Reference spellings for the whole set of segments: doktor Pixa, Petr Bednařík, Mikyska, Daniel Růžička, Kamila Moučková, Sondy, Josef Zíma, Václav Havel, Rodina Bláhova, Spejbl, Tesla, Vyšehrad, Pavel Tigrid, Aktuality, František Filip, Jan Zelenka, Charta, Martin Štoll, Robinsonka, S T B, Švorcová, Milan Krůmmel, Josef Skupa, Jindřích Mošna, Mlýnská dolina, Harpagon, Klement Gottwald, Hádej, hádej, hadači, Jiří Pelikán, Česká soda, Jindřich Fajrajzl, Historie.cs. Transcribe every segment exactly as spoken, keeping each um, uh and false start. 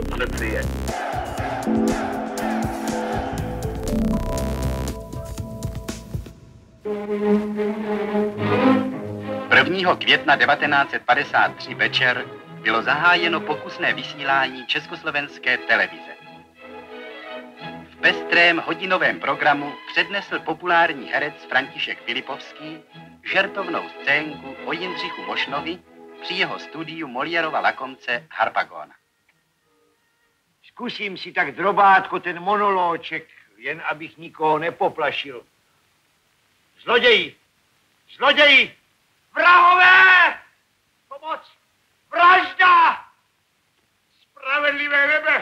do policie. prvního května devatenáct set padesát tři večer bylo zahájeno pokusné vysílání Československé televize. V pestrém hodinovém programu přednesl populární herec František Filipovský žertovnou scénku o Jindřichu Mošnovi při jeho studiu Moliérova Lakomce Harpagona. Zkusím si tak drobátko ten monoloček, jen abych nikoho nepoplašil. Zloději! Zloději! Vrahové! Pomoc! Vražda! Spravedlivé nebe!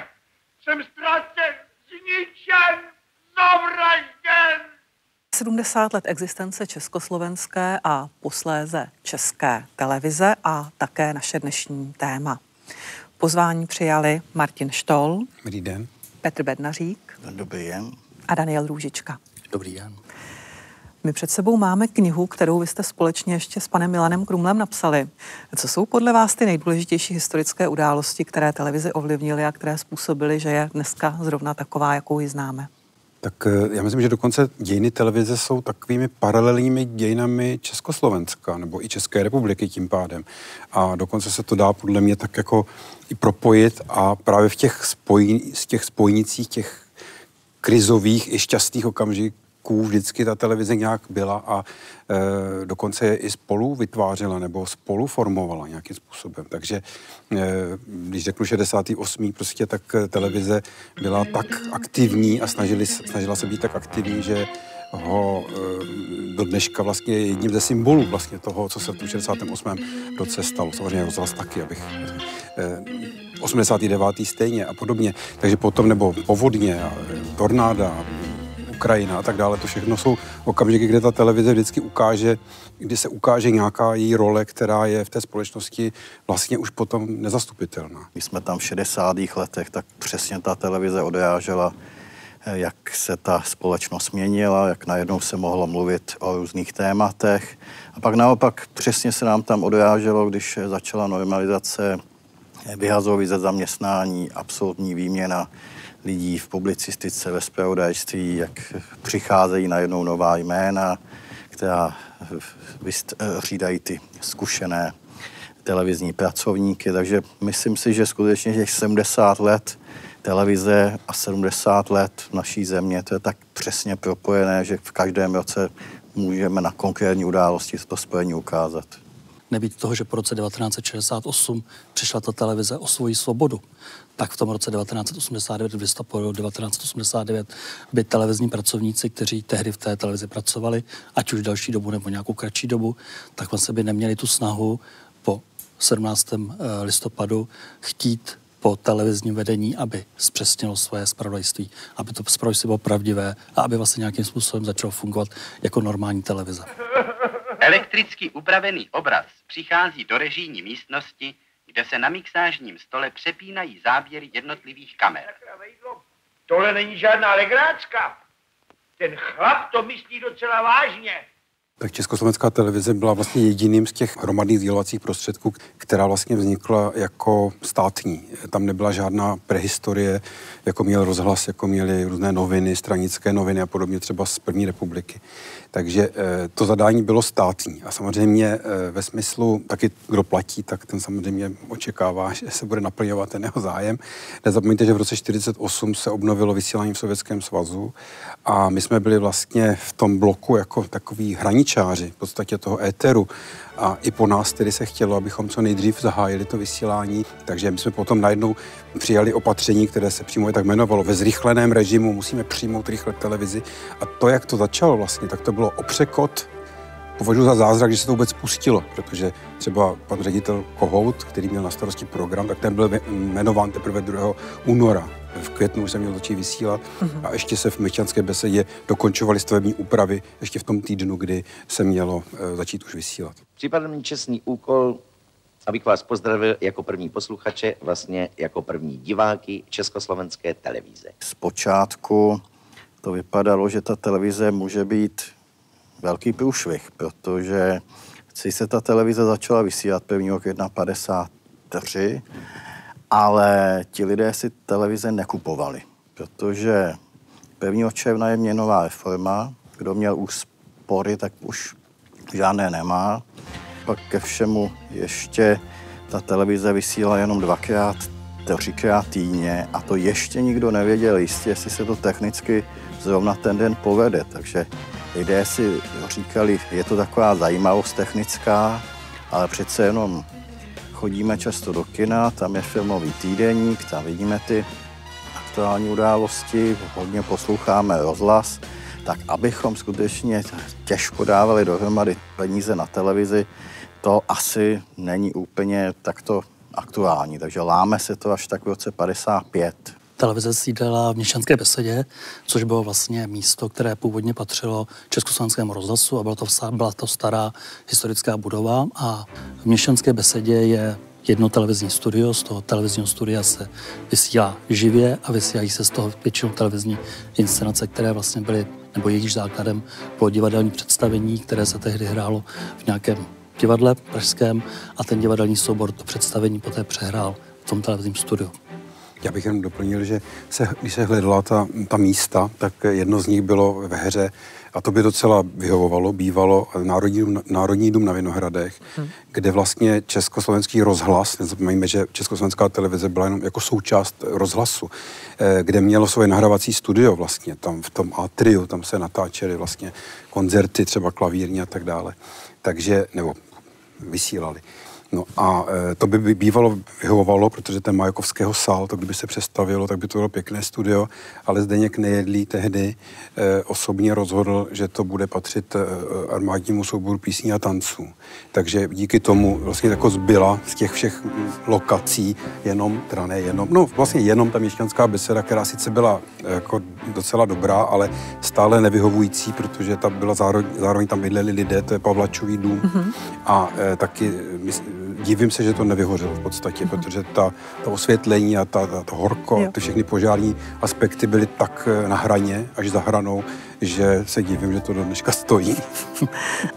Jsem ztracen, zničen, zavražděn! sedmdesát let existence Československé a posléze České televize a také naše dnešní téma. Pozvání přijali Martin Štoll. Dobrý den. Petr Bednařík. Dobrý den. A Daniel Růžička. Dobrý den. My před sebou máme knihu, kterou vy jste společně ještě s panem Milanem Krůmlem napsali. Co jsou podle vás ty nejdůležitější historické události, které televizi ovlivnily a které způsobily, že je dneska zrovna taková, jakou ji známe? Tak já myslím, že dokonce dějiny televize jsou takovými paralelními dějinami Československa nebo i České republiky tím pádem. A dokonce se to dá podle mě tak jako i propojit a právě v těch, spojni, těch spojnicích, těch krizových i šťastných okamžiků vždycky ta televize nějak byla a e, dokonce je i spolu vytvářela nebo spolu formovala nějakým způsobem. Takže e, když řeknu šedesát osm, prostě tak televize byla tak aktivní a snažili, snažila se být tak aktivní, že ho e, do dneška vlastně je jedním ze symbolů vlastně toho, co se v šedesátém osmém roce stalo. Samozřejmě rozhlas taky, abych... E, osmdesát devět stejně a podobně. Takže potom nebo povodně, a, tornáda, Ukrajina a tak dále, to všechno jsou okamžiky, kde ta televize vždycky ukáže, kdy se ukáže nějaká její role, která je v té společnosti vlastně už potom nezastupitelná. Když jsme tam v šedesátých letech, tak přesně ta televize odrážela, jak se ta společnost měnila, jak najednou se mohlo mluvit o různých tématech. A pak naopak přesně se nám tam odráželo, když začala normalizace, vyhazovy ze zaměstnání, absolutní výměna lidí v publicistice, ve zpravodajství, jak přicházejí najednou nová jména, která řídají ty zkušené televizní pracovníky. Takže myslím si, že skutečně těch sedmdesát let televize a sedmdesát let naší země, to je tak přesně propojené, že v každém roce můžeme na konkrétní události to spojení ukázat. Nebýt toho, že po roce devatenáct set šedesát osm přišla ta televize o svoji svobodu, tak v tom roce devatenáct set osmdesát devět, v listopadu devatenáct set osmdesát devět, by televizní pracovníci, kteří tehdy v té televizi pracovali, ať už další dobu nebo nějakou kratší dobu, tak vlastně by neměli tu snahu po sedmnáctém listopadu chtít po televizním vedení, aby zpřesnilo svoje zpravodajství, aby to zpravodajství bylo pravdivé a aby vlastně nějakým způsobem začalo fungovat jako normální televize. Elektricky upravený obraz přichází do režijní místnosti, kde se na mixážním stole přepínají záběry jednotlivých kamer. Tohle není žádná legrácka. Ten chlap to myslí docela vážně. Tak Československá televize byla vlastně jediným z těch hromadných sdělovacích prostředků, která vlastně vznikla jako státní. Tam nebyla žádná prehistorie, jako měl rozhlas, jako měly různé noviny, stranické noviny a podobně třeba z první republiky. Takže to zadání bylo státní a samozřejmě ve smyslu taky kdo platí, tak ten samozřejmě očekává, že se bude naplňovat ten jeho zájem. Nezapomeňte, že v roce čtyřicet osm se obnovilo vysílání v Sovětském svazu a my jsme byli vlastně v tom bloku jako takový hraničáři v podstatě toho éteru a i po nás tedy se chtělo, abychom co nejdřív zahájili to vysílání, takže my jsme potom najednou přijali opatření, které se přímo tak jmenovalo. Ve zrychleném režimu musíme přijmout rychle televizi a to, jak to začalo vlastně, tak to bylo opřekot. Považuji za zázrak, že se to vůbec pustilo, protože třeba pan ředitel Kohout, který měl na starosti program, tak ten byl jmenován teprve druhého února. V květnu už se měl začít vysílat a ještě se v Měšťanské besedě dokončovaly stavební úpravy ještě v tom týdnu, kdy se mělo začít už vysílat. Připadl mi čestný úkol, abych vás pozdravil jako první posluchače, vlastně jako první diváky Československé televize. Zpočátku to vypadalo, že ta televize může být velký průšvih, protože když se ta televize začala vysílat prvního května padesát tři Ale ti lidé si televize nekupovali, protože prvního června je měnová reforma. Kdo měl úspory, tak už žádné nemá. Pak ke všemu ještě ta televize vysílala jenom dvakrát, třikrát týdně a to ještě nikdo nevěděl jistě, jestli se to technicky zrovna ten den povede. Takže lidé si říkali, je to taková zajímavost technická, ale přece jenom chodíme často do kina, tam je filmový týdeník, tam vidíme ty aktuální události, hodně posloucháme rozhlas, tak abychom skutečně těžko dávali dohromady peníze na televizi, to asi není úplně takto aktuální, takže láme se to až tak v roce padesát pět. Televize sídlila v Měšťanské besedě, což bylo vlastně místo, které původně patřilo Československému rozhlasu a byla to, byla to stará historická budova a v Měšťanské besedě je jedno televizní studio, z toho televizního studia se vysílá živě a vysílají se z toho většinou televizní inscenace, které vlastně byly, nebo jejíž základem bylo divadelní představení, které se tehdy hrálo v nějakém divadle pražském a ten divadelní soubor to představení poté přehrál v tom televizním studiu. Já bych jenom doplnil, že se, když se hledala ta, ta místa, tak jedno z nich bylo ve hře, a to by docela vyhovovalo, bývalo Národní dům, Národní dům na Vinohradech, hmm. kde vlastně Československý rozhlas, nezapomeňme, že Československá televize byla jenom jako součást rozhlasu, kde mělo svoje nahrávací studio vlastně, tam v tom atriu, tam se natáčely vlastně koncerty, třeba klavírní a tak dále, takže, nebo vysílali. No a to by bývalo vyhovovalo, protože ten Majakovského sál, to kdyby se přestavilo, tak by to bylo pěkné studio, ale Zdeněk Nejedlý tehdy osobně rozhodl, že to bude patřit armádnímu souboru písní a tanců. Takže díky tomu vlastně jako zbyla z těch všech lokací jenom, teda ne jenom, no vlastně jenom ta Měšťanská beseda, která sice byla jako docela dobrá, ale stále nevyhovující, protože ta byla zároveň, zároveň tam bydleli lidé, to je Pavlačův dům mm-hmm. a taky dívím se, že to nevyhořelo v podstatě, mm-hmm. protože ta, ta osvětlení a ta, ta, ta horko, jo. ty všechny požární aspekty byly tak na hraně, až za hranou, že se dívím, že to do dneška stojí.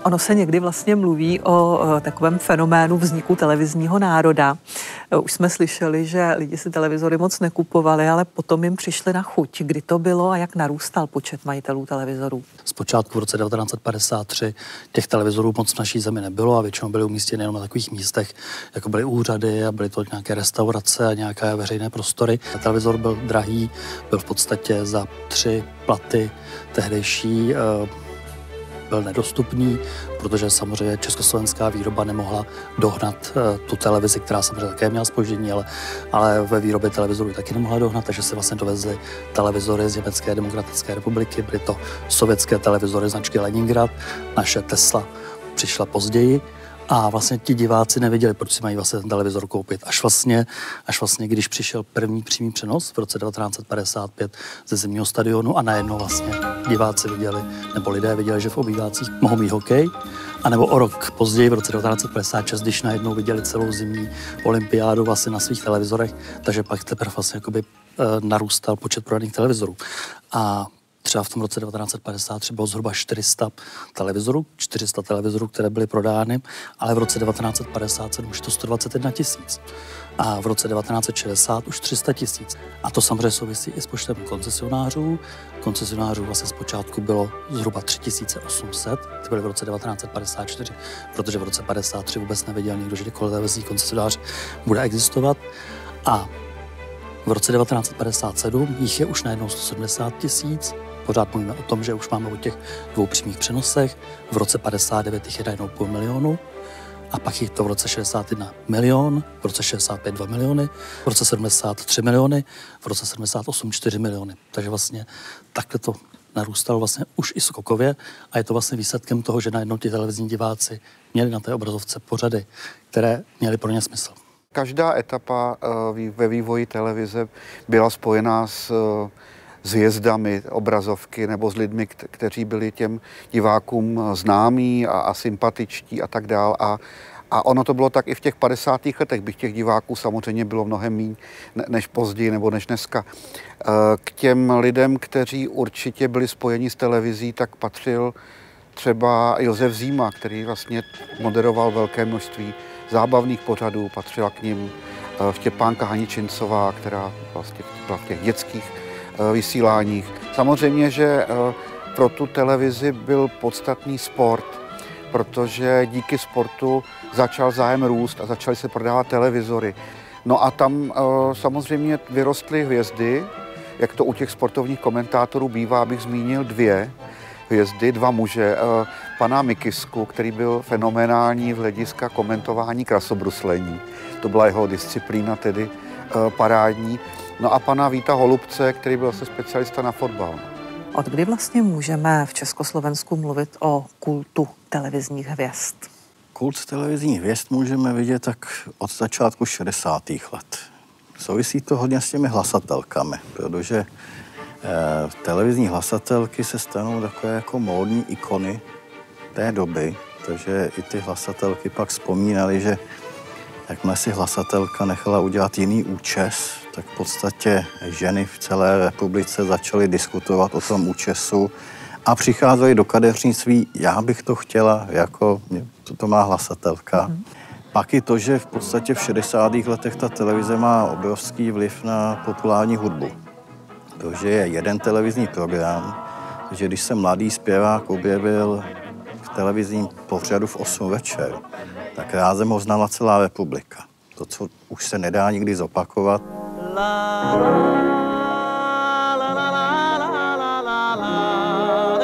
Ono se někdy vlastně mluví o takovém fenoménu vzniku televizního národa. Už jsme slyšeli, že lidi si televizory moc nekupovali, ale potom jim přišli na chuť. Kdy to bylo a jak narůstal počet majitelů televizorů? Zpočátku v roce devatenáct set padesát tři těch televizorů moc v naší zemi nebylo a většinou byly umístěny jenom na takových místech, jako byly úřady a byly to nějaké restaurace a nějaké veřejné prostory. A televizor byl drahý, byl v podstatě za tři platy tehdejší byl nedostupný, protože samozřejmě československá výroba nemohla dohnat tu televizi, která samozřejmě také měla zpoždění, ale, ale ve výrobě televizorů taky nemohla dohnat, takže se vlastně dovezly televizory z Německé demokratické republiky, byly to sovětské televizory značky Leningrad, naše Tesla přišla později. A vlastně ti diváci nevěděli, proč si mají vlastně ten televizor koupit. Až vlastně, až vlastně, když přišel první přímý přenos v roce devatenáct set padesát pět ze zimního stadionu a najednou vlastně diváci viděli, nebo lidé viděli, že v obývácích mohou mít hokej, anebo o rok později v roce devatenáct set padesát šest, když najednou viděli celou zimní olympiádu vlastně na svých televizorech, takže pak teprve vlastně jakoby narůstal počet prodaných televizorů. A třeba v tom roce devatenáct set padesát tři bylo zhruba čtyři sta televizorů, čtyři sta televizorů, které byly prodány, ale v roce devatenáct set padesát sedm už to sto dvacet jedna tisíc a v roce devatenáct set šedesát už tři sta tisíc. A to samozřejmě souvisí i s počtem koncesionářů. Koncesionářů vlastně zpočátku bylo zhruba tři tisíce osm set, ty byly v roce devatenáct set padesát čtyři, protože v roce padesát tři vůbec nevěděl nikdo, že televizní koncesionář bude existovat. A v roce devatenáct set padesát sedm jich je už najednou sto sedmdesát tisíc. Pořád mluvíme o tom, že už máme o těch dvou přímých přenosech. V roce padesát devět jich je najednou půl milionu. A pak jich to v roce šedesát jedna milion, v roce šedesát pět dva miliony, v roce sedmdesát tři miliony, v roce sedmdesát osm čtyři miliony. Takže vlastně takhle to narůstalo vlastně už i skokově a je to vlastně výsledkem toho, že najednou ti televizní diváci měli na té obrazovce pořady, které měly pro ně smysl. Každá etapa ve vývoji televize byla spojená s, s hvězdami obrazovky nebo s lidmi, kteří byli těm divákům známí a, a sympatičtí a tak dál. A, a ono to bylo tak i v těch padesátých letech, bych těch diváků samozřejmě bylo mnohem míň než později nebo než dneska. K těm lidem, kteří určitě byli spojeni s televizí, tak patřil třeba Josef Zíma, který vlastně moderoval velké množství zábavných pořadů, patřila k nim Štěpánka Haničincová, která byla v těch, byla v těch dětských vysíláních. Samozřejmě, že pro tu televizi byl podstatný sport, protože díky sportu začal zájem růst a začaly se prodávat televizory. No a tam samozřejmě vyrostly hvězdy, jak to u těch sportovních komentátorů bývá, abych zmínil dvě hvězdy, dva muže, pana Mikysku, který byl fenomenální z hlediska komentování krasobruslení. To byla jeho disciplína, tedy parádní. No a pana Víta Holubce, který byl zase specialista na fotbal. Od kdy vlastně můžeme v Československu mluvit o kultu televizních hvězd? Kult televizních hvězd můžeme vidět tak od začátku šedesátých let. Souvisí to hodně s těmi hlasatelkami, protože eh, televizní hlasatelky se stanou takové jako módní ikony té doby, takže i ty hlasatelky pak vzpomínaly, že jakmile si hlasatelka nechala udělat jiný účes, tak v podstatě ženy v celé republice začaly diskutovat o tom účesu a přicházely do kadeřnictví, já bych to chtěla, jako to má hlasatelka. Mm. Pak i to, že v podstatě v šedesátých letech ta televize má obrovský vliv na populární hudbu. To, že je jeden televizní program, že když se mladý zpěvák objevil v televizním pořadu v osm večer, tak rázem ho znala celá republika. To, co už se nedá nikdy zopakovat. La, la, la, la, la, la, la, la,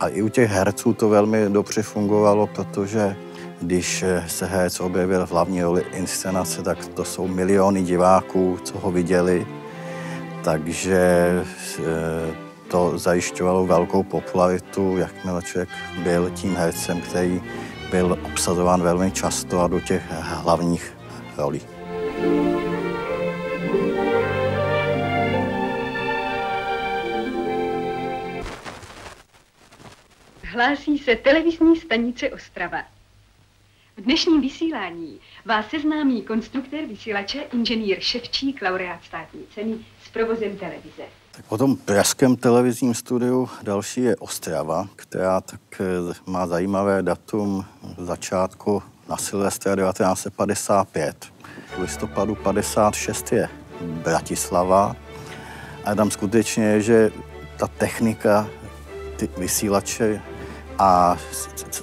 a i u těch herců to velmi dobře fungovalo, protože když se herec objevil v hlavní roli inscenace, tak to jsou miliony diváků, co ho viděli. Takže to zajišťovalo velkou popularitu, jakmile člověk byl tím hercem, který byl obsazován velmi často a do těch hlavních rolí. Hlásí se televizní stanice Ostrava. V dnešním vysílání vás seznámí konstruktér vysílače, inženýr Ševčík, laureát státní ceny, s provozem televize. Tak po tom pražském televizním studiu další je Ostrava, která tak má zajímavé datum začátku na Silvestra devatenáct set padesát pět. V listopadu padesát šest je Bratislava a tam skutečně je, že ta technika, ty vysílače a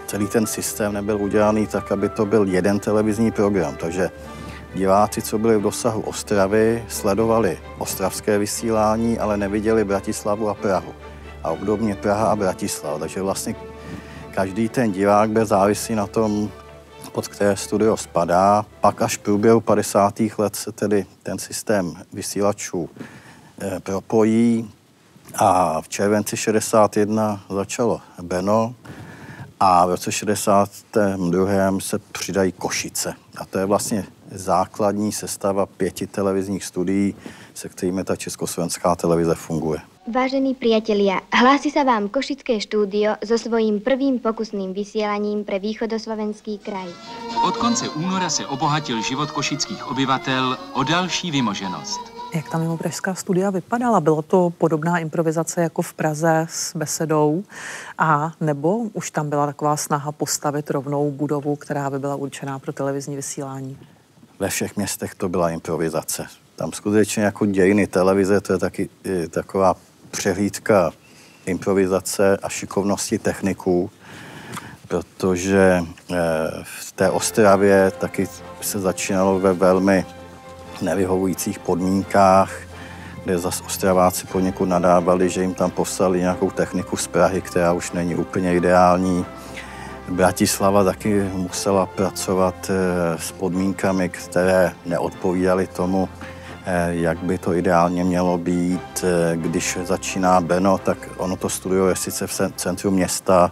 celý ten systém nebyl udělaný tak, aby to byl jeden televizní program. Takže diváci, co byli v dosahu Ostravy, sledovali ostravské vysílání, ale neviděli Bratislavu a Prahu. A obdobně Praha a Bratislava. Takže vlastně každý ten divák byl závislý na tom, pod které studio spadá. Pak až v průběhu padesátých let se tedy ten systém vysílačů eh, propojí. A v červenci šedesát jedna začalo Brno a v roce šedesát dva se přidají Košice. A to je vlastně základní sestava pěti televizních studií, se kterými ta Československá televize funguje. Vážení priatelia, hlási sa vám Košické štúdio so svojím prvým pokusným vysielaním pre východoslovenský kraj. Od konce února se obohatil život košických obyvatel o další vymoženost. Jak ta mimopražská studia vypadala? Bylo to podobná improvizace jako v Praze s besedou? A nebo už tam byla taková snaha postavit rovnou budovu, která by byla určená pro televizní vysílání? Ve všech městech to byla improvizace. Tam skutečně jako dějiny televize, to je taky je, taková přehlídka improvizace a šikovnosti techniků, protože eh, v té Ostravě taky se začínalo ve velmi nevyhovujících podmínkách, kde zase Ostraváci poněkud nadávali, že jim tam poslali nějakou techniku z Prahy, která už není úplně ideální. Bratislava taky musela pracovat eh, s podmínkami, které neodpovídaly tomu, jak by to ideálně mělo být. Když začíná Brno, tak ono to studio je sice v centru města,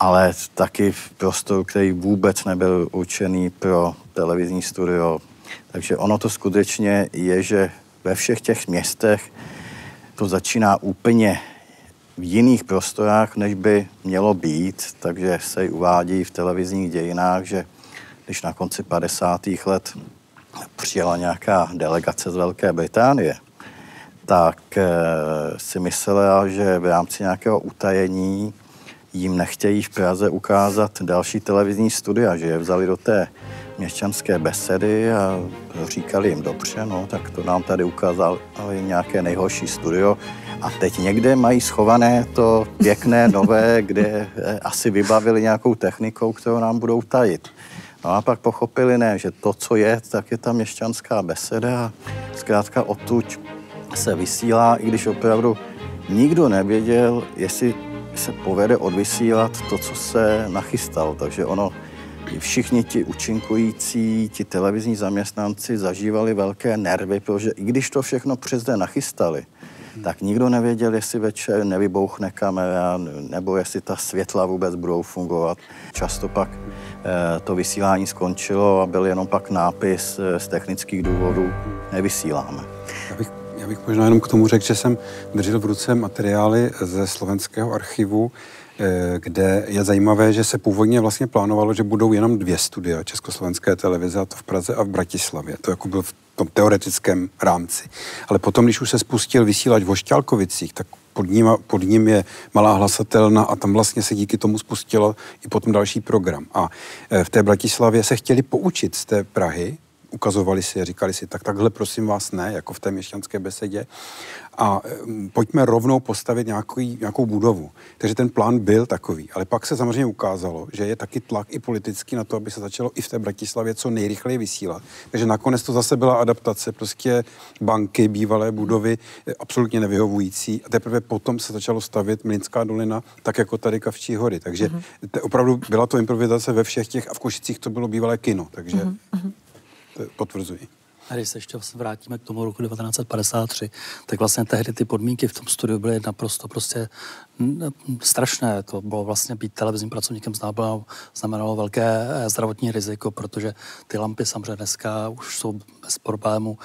ale taky v prostoru, který vůbec nebyl určený pro televizní studio. Takže ono to skutečně je, že ve všech těch městech to začíná úplně v jiných prostorách, než by mělo být. Takže se uvádí v televizních dějinách, že když na konci padesátých let přijela nějaká delegace z Velké Británie, tak e, si myslela, že v rámci nějakého utajení jim nechtějí v Praze ukázat další televizní studia, že je vzali do té Měšťanské besedy a říkali jim dobře, no, tak to nám tady ukázali nějaké nejhorší studio. A teď někde mají schované to pěkné, nové, kde asi vybavili nějakou technikou, kterou nám budou tajit. No a pak pochopili, ne, že to, co je, tak je ta Měšťanská beseda a zkrátka odtud se vysílá, i když opravdu nikdo nevěděl, jestli se povede odvysílat to, co se nachystal. Takže ono, všichni ti účinkující, ti televizní zaměstnanci zažívali velké nervy, protože i když to všechno přes den nachystali, tak nikdo nevěděl, jestli večer nevybouchne kamera, nebo jestli ta světla vůbec budou fungovat. Často pak eh, to vysílání skončilo a byl jenom pak nápis eh, z technických důvodů nevysíláme. Já bych, já bych možná jenom k tomu řekl, že jsem držel v ruce materiály ze slovenského archivu, kde je zajímavé, že se původně vlastně plánovalo, že budou jenom dvě studia Československé televize, a to v Praze a v Bratislavě. To jako byl v tom teoretickém rámci. Ale potom, když už se spustil vysílač v Hošťálkovicích, tak pod ním, pod ním je Malá hlasatelna a tam vlastně se díky tomu spustilo i potom další program. A v té Bratislavě se chtěli poučit z té Prahy, ukazovali si, říkali si, tak takhle prosím vás ne, jako v té Měšťanské besedě, a pojďme rovnou postavit nějaký, nějakou budovu. Takže ten plán byl takový, ale pak se samozřejmě ukázalo, že je taky tlak i politický na to, aby se začalo i v té Bratislavě co nejrychleji vysílat. Takže nakonec to zase byla adaptace, prostě banky, bývalé budovy, absolutně nevyhovující, a teprve potom se začalo stavět Mlýnská dolina, tak jako tady Kavčí hory. Takže te, opravdu byla to improvizace ve všech těch, a v Košicích to bylo bývalé kino, takže... Mm-hmm. Potvrzuji. A když se ještě vrátíme k tomu roku devatenáct set padesát tři, tak vlastně tehdy ty podmínky v tom studiu byly naprosto prostě strašné. To bylo vlastně být televizním pracovníkem znamenalo, znamenalo velké zdravotní riziko, protože ty lampy samozřejmě dneska už jsou bez problémů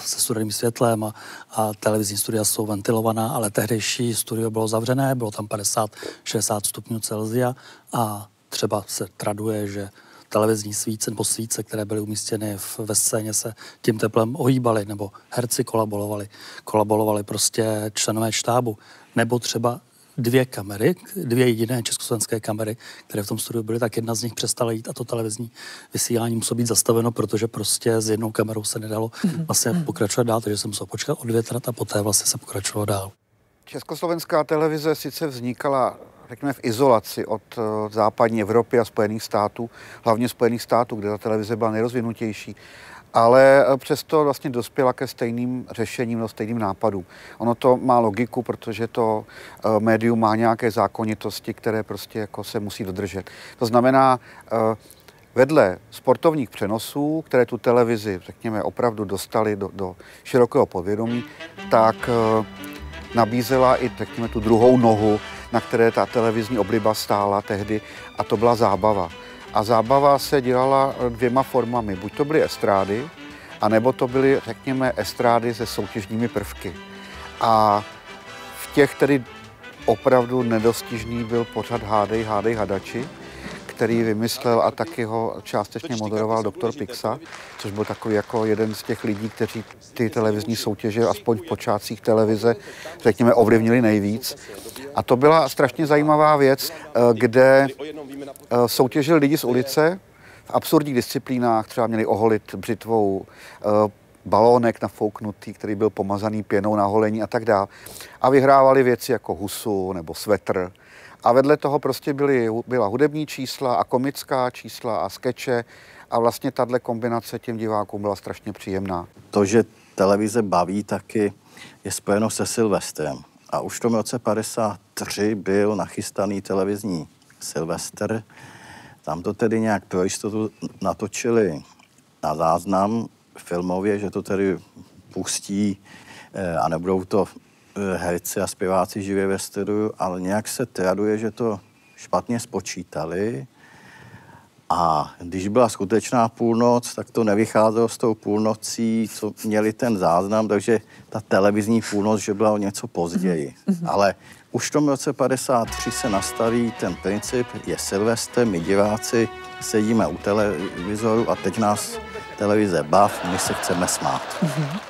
se studeným světlem a, a televizní studia jsou ventilovaná, ale tehdejší studio bylo zavřené, bylo tam padesát šedesát stupňů Celsia a třeba se traduje, že televizní svíce nebo svíce, které byly umístěny v, ve scéně, se tím teplem ohýbaly, nebo herci kolabolovali. Kolabolovali prostě členové štábu. Nebo třeba dvě kamery, dvě jediné československé kamery, které v tom studiu byly, tak jedna z nich přestala jít a to televizní vysílání muselo být zastaveno, protože prostě s jednou kamerou se nedalo vlastně pokračovat dál, takže jsem musel počkat odvětrat a poté vlastně se pokračovalo dál. Československá televize sice vznikala řekněme v izolaci od západní Evropy a Spojených států, hlavně Spojených států, kde ta televize byla nejrozvinutější, ale přesto vlastně dospěla ke stejným řešením, no stejným nápadům. Ono to má logiku, protože to médium má nějaké zákonitosti, které prostě jako se musí dodržet. To znamená, vedle sportovních přenosů, které tu televizi, řekněme, opravdu dostali do, do širokého povědomí, tak nabízela i, řekněme, tu druhou nohu, na které ta televizní obliba stála tehdy, a to byla zábava. A zábava se dělala dvěma formami. Buď to byly estrády, anebo to byly, řekněme, estrády se soutěžními prvky. A v těch tedy opravdu nedostižný byl pořad Hádej, hádej, hadači, který vymyslel a taky ho částečně moderoval doktor Pixa, což byl takový jako jeden z těch lidí, kteří ty televizní soutěže, aspoň v počátcích televize, řekněme, ovlivnili nejvíc. A to byla strašně zajímavá věc, kde soutěžili lidi z ulice v absurdních disciplínách, třeba měli oholit břitvou balónek nafouknutý, který byl pomazaný pěnou na holení a tak dále. A vyhrávali věci jako husu nebo svetr. A vedle toho prostě byly, byla hudební čísla a komická čísla a skeče a vlastně tato kombinace těm divákům byla strašně příjemná. To, že televize baví taky, je spojeno se Silvestrem. A už v tom roce padesát tři byl nachystaný televizní Silvestr. Tam to tedy nějak pro jistotu natočili na záznam filmově, že to tedy pustí a nebudou to herci a zpěváci živě ve studiu, ale nějak se traduje, že to špatně spočítali. A když byla skutečná půlnoc, tak to nevycházelo s tou půlnocí, co měli ten záznam, takže ta televizní půlnoc, že byla o něco později. Mm-hmm. Ale už v tom roce padesát tři se nastaví ten princip, je Silvestr, my diváci sedíme u televizoru a teď nás televize bav, my se chceme smát. Mm-hmm.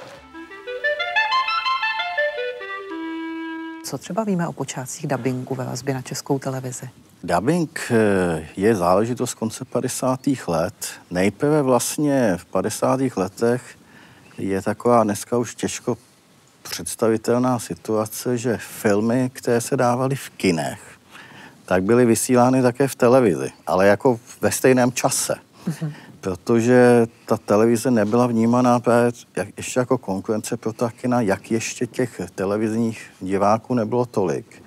Co třeba víme o počátcích dabingu ve vazbě na Českou televizi? Dabing je záležitost konce padesátých let. Nejprve vlastně v padesátých letech je taková dneska už těžko představitelná situace, že filmy, které se dávaly v kinech, tak byly vysílány také v televizi, ale jako ve stejném čase. Mm-hmm. Protože ta televize nebyla vnímaná právě jak, ještě jako konkurence pro ta kina, jak ještě těch televizních diváků nebylo tolik.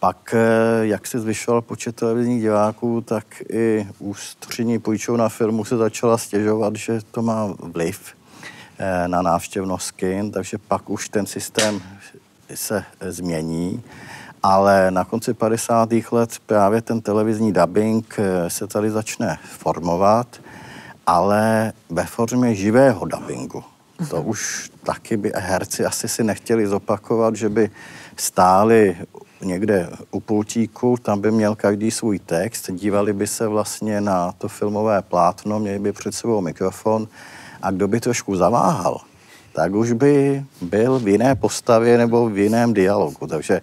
Pak, jak se zvyšoval počet televizních diváků, tak i ústřední půjčovna filmu se začala stěžovat, že to má vliv na návštěvnost kin, takže pak už ten systém se změní. Ale na konci padesátých let právě ten televizní dabing se tady začne formovat, ale ve formě živého dabingu. To už taky by herci asi si nechtěli zopakovat, že by stáli někde u pultíku, tam by měl každý svůj text, dívali by se vlastně na to filmové plátno, měli by před sebou mikrofon a kdo by trošku zaváhal, tak už by byl v jiné postavě nebo v jiném dialogu. Takže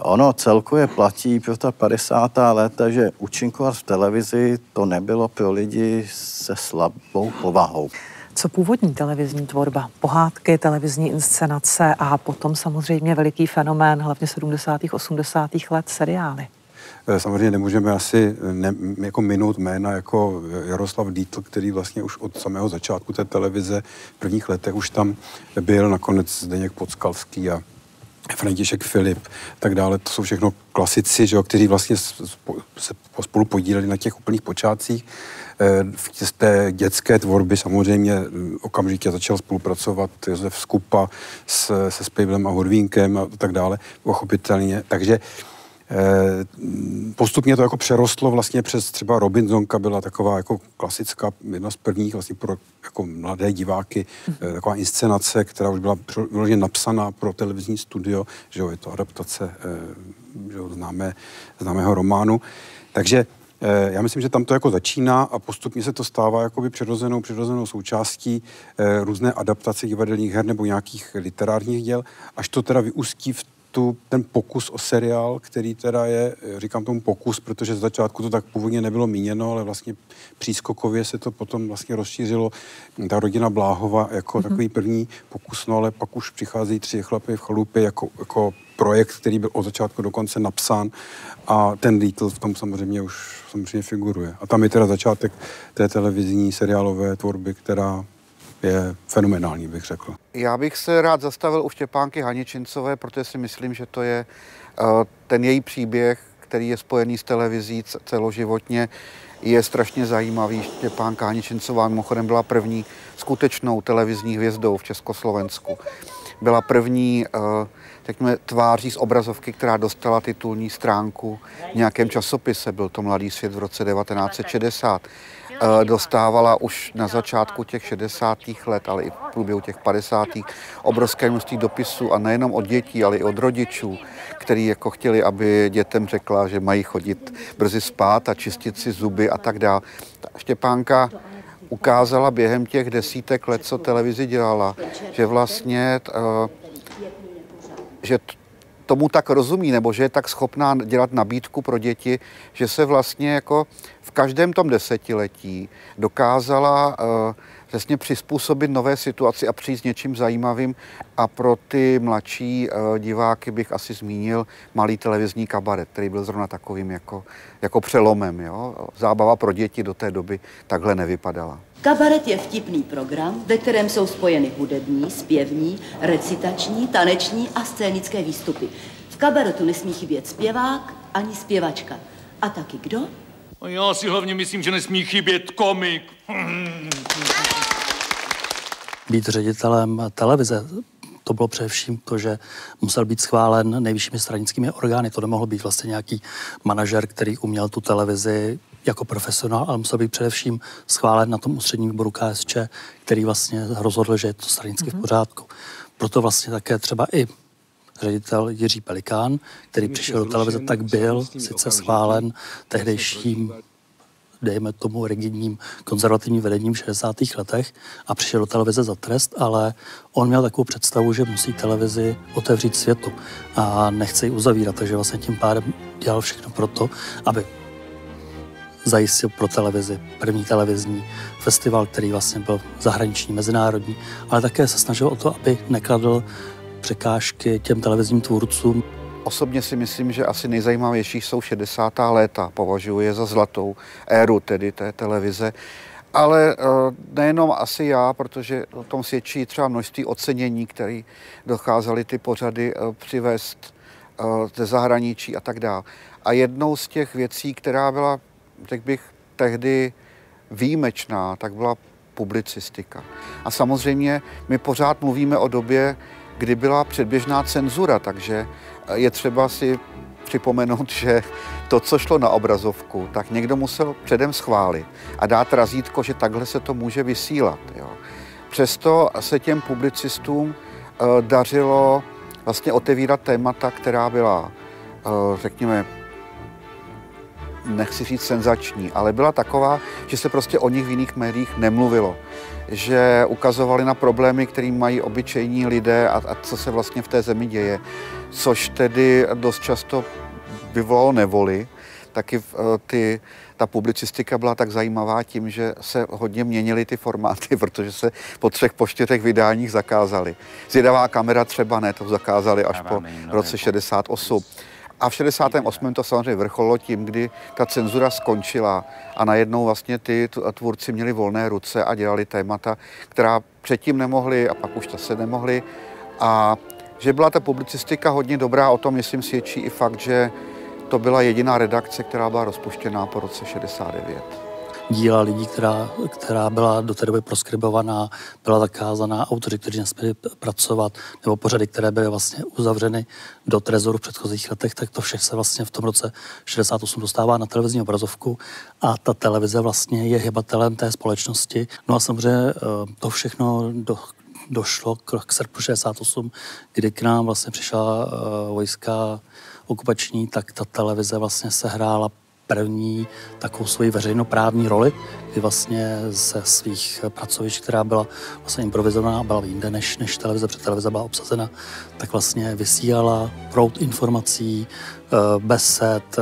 ono celkově platí pro ta padesátá léta, že účinkovat v televizi to nebylo pro lidi se slabou povahou. Co původní televizní tvorba, pohádky, televizní inscenace a potom samozřejmě veliký fenomén, hlavně sedmdesátých, osmdesátých let seriály? Samozřejmě nemůžeme asi ne, jako minout jména jako Jaroslav Dítl, který vlastně už od samého začátku té televize v prvních letech už tam byl, nakonec Zdeněk Podskalský a František Filip, tak dále. To jsou všechno klasici, že jo, kteří vlastně se spolu podíleli na těch úplných počátcích. V té dětské tvorby samozřejmě okamžitě začal spolupracovat Josef Skupa s, se Spejblem a Hurvínkem a tak dále, pochopitelně. Takže postupně to jako přerostlo vlastně přes třeba Robinsonka, byla taková jako klasická, jedna z prvních vlastně pro jako mladé diváky, taková inscenace, která už byla vyloženě napsaná pro televizní studio, že jo, je to adaptace že jo, známé, známého románu. Takže já myslím, že tam to jako začíná a postupně se to stává jakoby přirozenou, přirozenou součástí různé adaptace divadelních her nebo nějakých literárních děl, až to teda vyústí v Tu, ten pokus o seriál, který teda je, říkám tomu pokus, protože z začátku to tak původně nebylo míněno, ale vlastně přískokově se to potom vlastně rozšířilo. Ta rodina Bláhova jako mm-hmm. takový první pokus, no ale pak už přichází Tři chlapy v chalupě jako, jako projekt, který byl od začátku do konce napsán a ten Dítl v tom samozřejmě už samozřejmě figuruje. A tam je teda začátek té televizní seriálové tvorby, která je fenomenální, bych řekl. Já bych se rád zastavil u Štěpánky Haničincové, protože si myslím, že to je ten její příběh, který je spojený s televizí celoživotně, je strašně zajímavý. Štěpánka Haničincová mimochodem byla první skutečnou televizní hvězdou v Československu. Byla první řekněme, tváří z obrazovky, která dostala titulní stránku v nějakém časopise, byl to Mladý svět v roce devatenáct set šedesát. Dostávala už na začátku těch šedesátých let, ale i v průběhu těch padesátých obrovské množství dopisů a nejenom od dětí, ale i od rodičů, kteří jako chtěli, aby dětem řekla, že mají chodit brzy spát a čistit si zuby a tak dále. Ta Štěpánka ukázala během těch desítek let, co televizi dělala, že vlastně, že tomu tak rozumí, nebo že je tak schopná dělat nabídku pro děti, že se vlastně jako v každém tom desetiletí dokázala vlastně uh, přizpůsobit nové situaci a přijít s něčím zajímavým. A pro ty mladší uh, diváky bych asi zmínil Malý televizní kabaret, který byl zrovna takovým jako, jako přelomem. Jo? Zábava pro děti do té doby takhle nevypadala. Kabaret je vtipný program, ve kterém jsou spojeny hudební, zpěvní, recitační, taneční a scénické výstupy. V kabaretu nesmí chybět zpěvák ani zpěvačka. A taky kdo? A já si hlavně myslím, že nesmí chybět komik. Být ředitelem televize, to bylo především to, že musel být schválen nejvyššími stranickými orgány. To nemohl být vlastně nějaký manažer, který uměl tu televizi jako profesionál, ale musel být především schválen na tom ústředním výboru K S Č, který vlastně rozhodl, že je to stranicky mm-hmm. v pořádku. Proto vlastně také třeba i ředitel Jiří Pelikán, který přišel do televize, tak byl sice schválen tehdejším dejme tomu rigidním konzervativním vedením v šedesátých letech a přišel do televize za trest, ale on měl takovou představu, že musí televizi otevřít světu a nechce ji uzavírat, takže vlastně tím pádem dělal všechno proto, aby zajistil pro televizi první televizní festival, který vlastně byl zahraniční, mezinárodní, ale také se snažil o to, aby nekladl překážky těm televizním tvůrcům. Osobně si myslím, že asi nejzajímavější jsou šedesátá léta. Považuji je za zlatou éru tedy té televize. Ale nejenom asi já, protože o tom svědčí třeba množství ocenění, které docházely ty pořady přivést ze zahraničí a tak dále. A jednou z těch věcí, která byla, řekl bych, tehdy výjimečná, tak byla publicistika. A samozřejmě my pořád mluvíme o době, kdy byla předběžná cenzura, takže je třeba si připomenout, že to, co šlo na obrazovku, tak někdo musel předem schválit a dát razítko, že takhle se to může vysílat. Jo. Přesto se těm publicistům uh, dařilo vlastně otevírat témata, která byla, uh, řekněme, nechci říct senzační, ale byla taková, že se prostě o nich v jiných médiích nemluvilo. Že ukazovali na problémy, které mají obyčejní lidé a, a co se vlastně v té zemi děje. Což tedy dost často vyvolalo nevoli. Taky ty, ta publicistika byla tak zajímavá tím, že se hodně měnily ty formáty, protože se po třech, po čtyřech vydáních zakázaly. Zvědavá kamera třeba ne, to zakázali až po roce šedesát osm. A v šedesátém osmém to samozřejmě vrcholilo tím, kdy ta cenzura skončila a najednou vlastně ty tvůrci měli volné ruce a dělali témata, která předtím nemohli a pak už zase nemohli. A že byla ta publicistika hodně dobrá, o tom myslím svědčí i fakt, že to byla jediná redakce, která byla rozpuštěná po roce šedesát devět. Díla lidí, která, která byla do té doby proskribovaná, byla zakázaná, autoři, kteří nesměli pracovat, nebo pořady, které byly vlastně uzavřeny do trezoru v předchozích letech, tak to vše se vlastně v tom roce šedesát osm dostává na televizní obrazovku a ta televize vlastně je hybatelem té společnosti. No a samozřejmě to všechno do, došlo k, k srpnu šedesát osm, kdy k nám vlastně přišla vojska okupační, tak ta televize vlastně sehrála první takovou svoji veřejnoprávní roli, kdy vlastně ze svých pracovišť, která byla vlastně improvizovaná a byla jinde než, než televize, protože televize byla obsazena, tak vlastně vysílala proud informací, besed,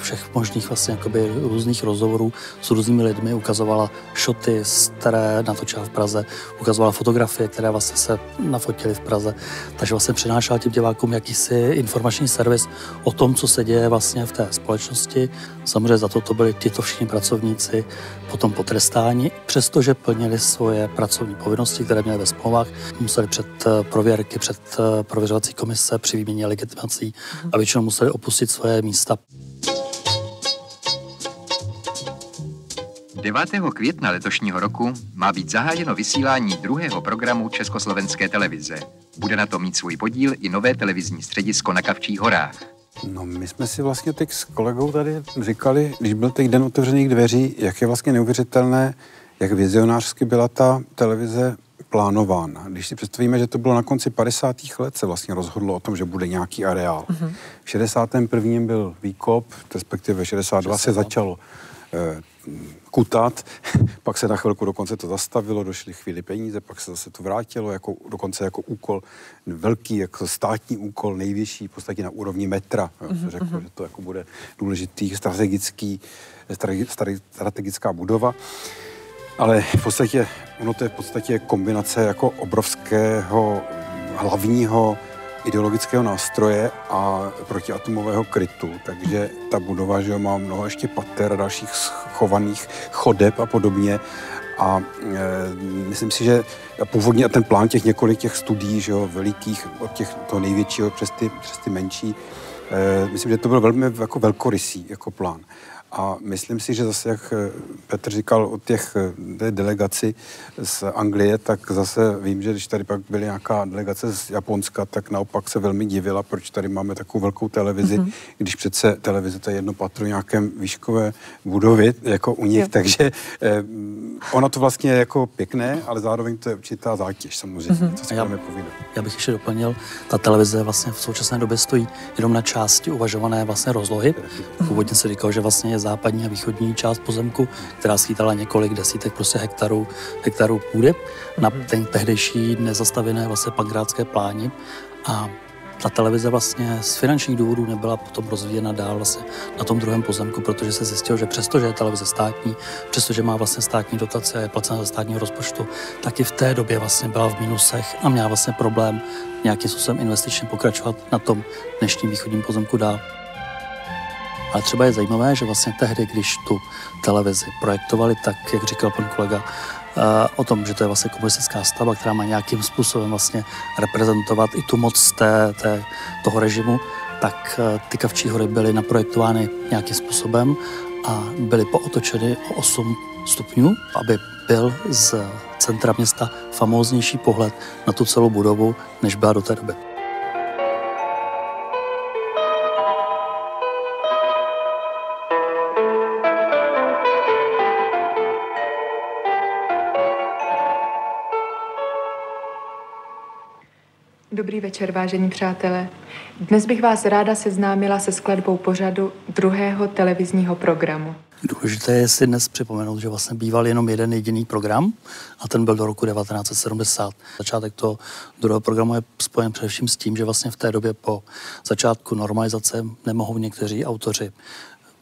všech možných vlastně jakoby různých rozhovorů s různými lidmi, ukazovala šoty, které natočila v Praze, ukazovala fotografie, které vlastně se nafotily v Praze, takže vlastně přinášela těm divákům jakýsi informační servis o tom, co se děje vlastně v té společnosti. Samozřejmě za to to byli tito všichni pracovníci potom potrestáni, přestože plnili svoje pracovní povinnosti, které měli ve smlouvách, museli před prověrky, před prověřovací komise při výměně legitimací a většinou museli opustit svoje místa. devátého května letošního roku má být zahájeno vysílání druhého programu Československé televize. Bude na to mít svůj podíl i nové televizní středisko na Kavčích horách. No, my jsme si vlastně teď s kolegou tady říkali, když byl teď den otevřených dveří, jak je vlastně neuvěřitelné, jak vizionářsky byla ta televize plánována. Když si představíme, že to bylo na konci padesátých let, se vlastně rozhodlo o tom, že bude nějaký areál. Mm-hmm. V šedesátém prvním byl výkop, respektive šedesát dva se začalo eh, kutat, pak se na chvilku dokonce to zastavilo, došly chvíli peníze, pak se zase to vrátilo, jako, dokonce jako úkol velký, jako státní úkol, nejvyšší, v podstatě na úrovni metra. Jo, mm-hmm. Řeklo, že to jako bude důležitý strategický, strategická budova. Ale v podstatě, ono to je v podstatě kombinace jako obrovského hlavního ideologického nástroje a protiatomového krytu. Takže ta budova, že má mnoho ještě pater a dalších schovaných chodeb a podobně. A e, myslím si, že původně ten plán těch několik těch studií, že jo, velikých, od těch, toho největšího přes ty, přes ty menší, e, myslím, že to byl velmi jako velkorysý jako plán. A myslím si, že zase, jak Petr říkal o těch té delegaci z Anglie, tak zase vím, že když tady pak byly nějaká delegace z Japonska, tak naopak se velmi divila, proč tady máme takovou velkou televizi, mm-hmm. když přece televize to je jedno patro nějakém výškové budově, jako u nich, jo. Takže eh, ona to vlastně je jako pěkné, ale zároveň to je určitá zátěž samozřejmě, mm-hmm. co si budeme povídat. Já bych ještě doplnil, ta televize vlastně v současné době stojí jenom na části uvažované vlastně rozlohy. Původně se říkal, že vlastně je západní a východní část pozemku, která skýtala několik desítek prostě hektarů, hektarů půdy na ten tehdejší nezastavěné vlastně pankrátské pláni. A ta televize vlastně z finančních důvodů nebyla potom rozvíjena dál vlastně na tom druhém pozemku, protože se zjistilo, že přestože je televize státní, přestože má vlastně státní dotace a je placena ze státního rozpočtu, tak i v té době vlastně byla v minusech a měla vlastně problém nějakým způsobem investičně pokračovat na tom dnešním východním pozemku dál. Ale třeba je zajímavé, že vlastně tehdy, když tu televizi projektovali, tak jak říkal pan kolega, o tom, že to je vlastně komunistická stavba, která má nějakým způsobem vlastně reprezentovat i tu moc té, té, toho režimu, tak ty Kavčí hory byly naprojektovány nějakým způsobem a byly pootočeny o osm stupňů, aby byl z centra města famóznější pohled na tu celou budovu, než byla do té doby. Dobrý večer, vážení přátelé. Dnes bych vás ráda seznámila se skladbou pořadu druhého televizního programu. Důležité je si dnes připomenout, že vlastně býval jenom jeden jediný program a ten byl do roku devatenáct set sedmdesát. Začátek toho druhého programu je spojen především s tím, že vlastně v té době po začátku normalizace nemohou někteří autoři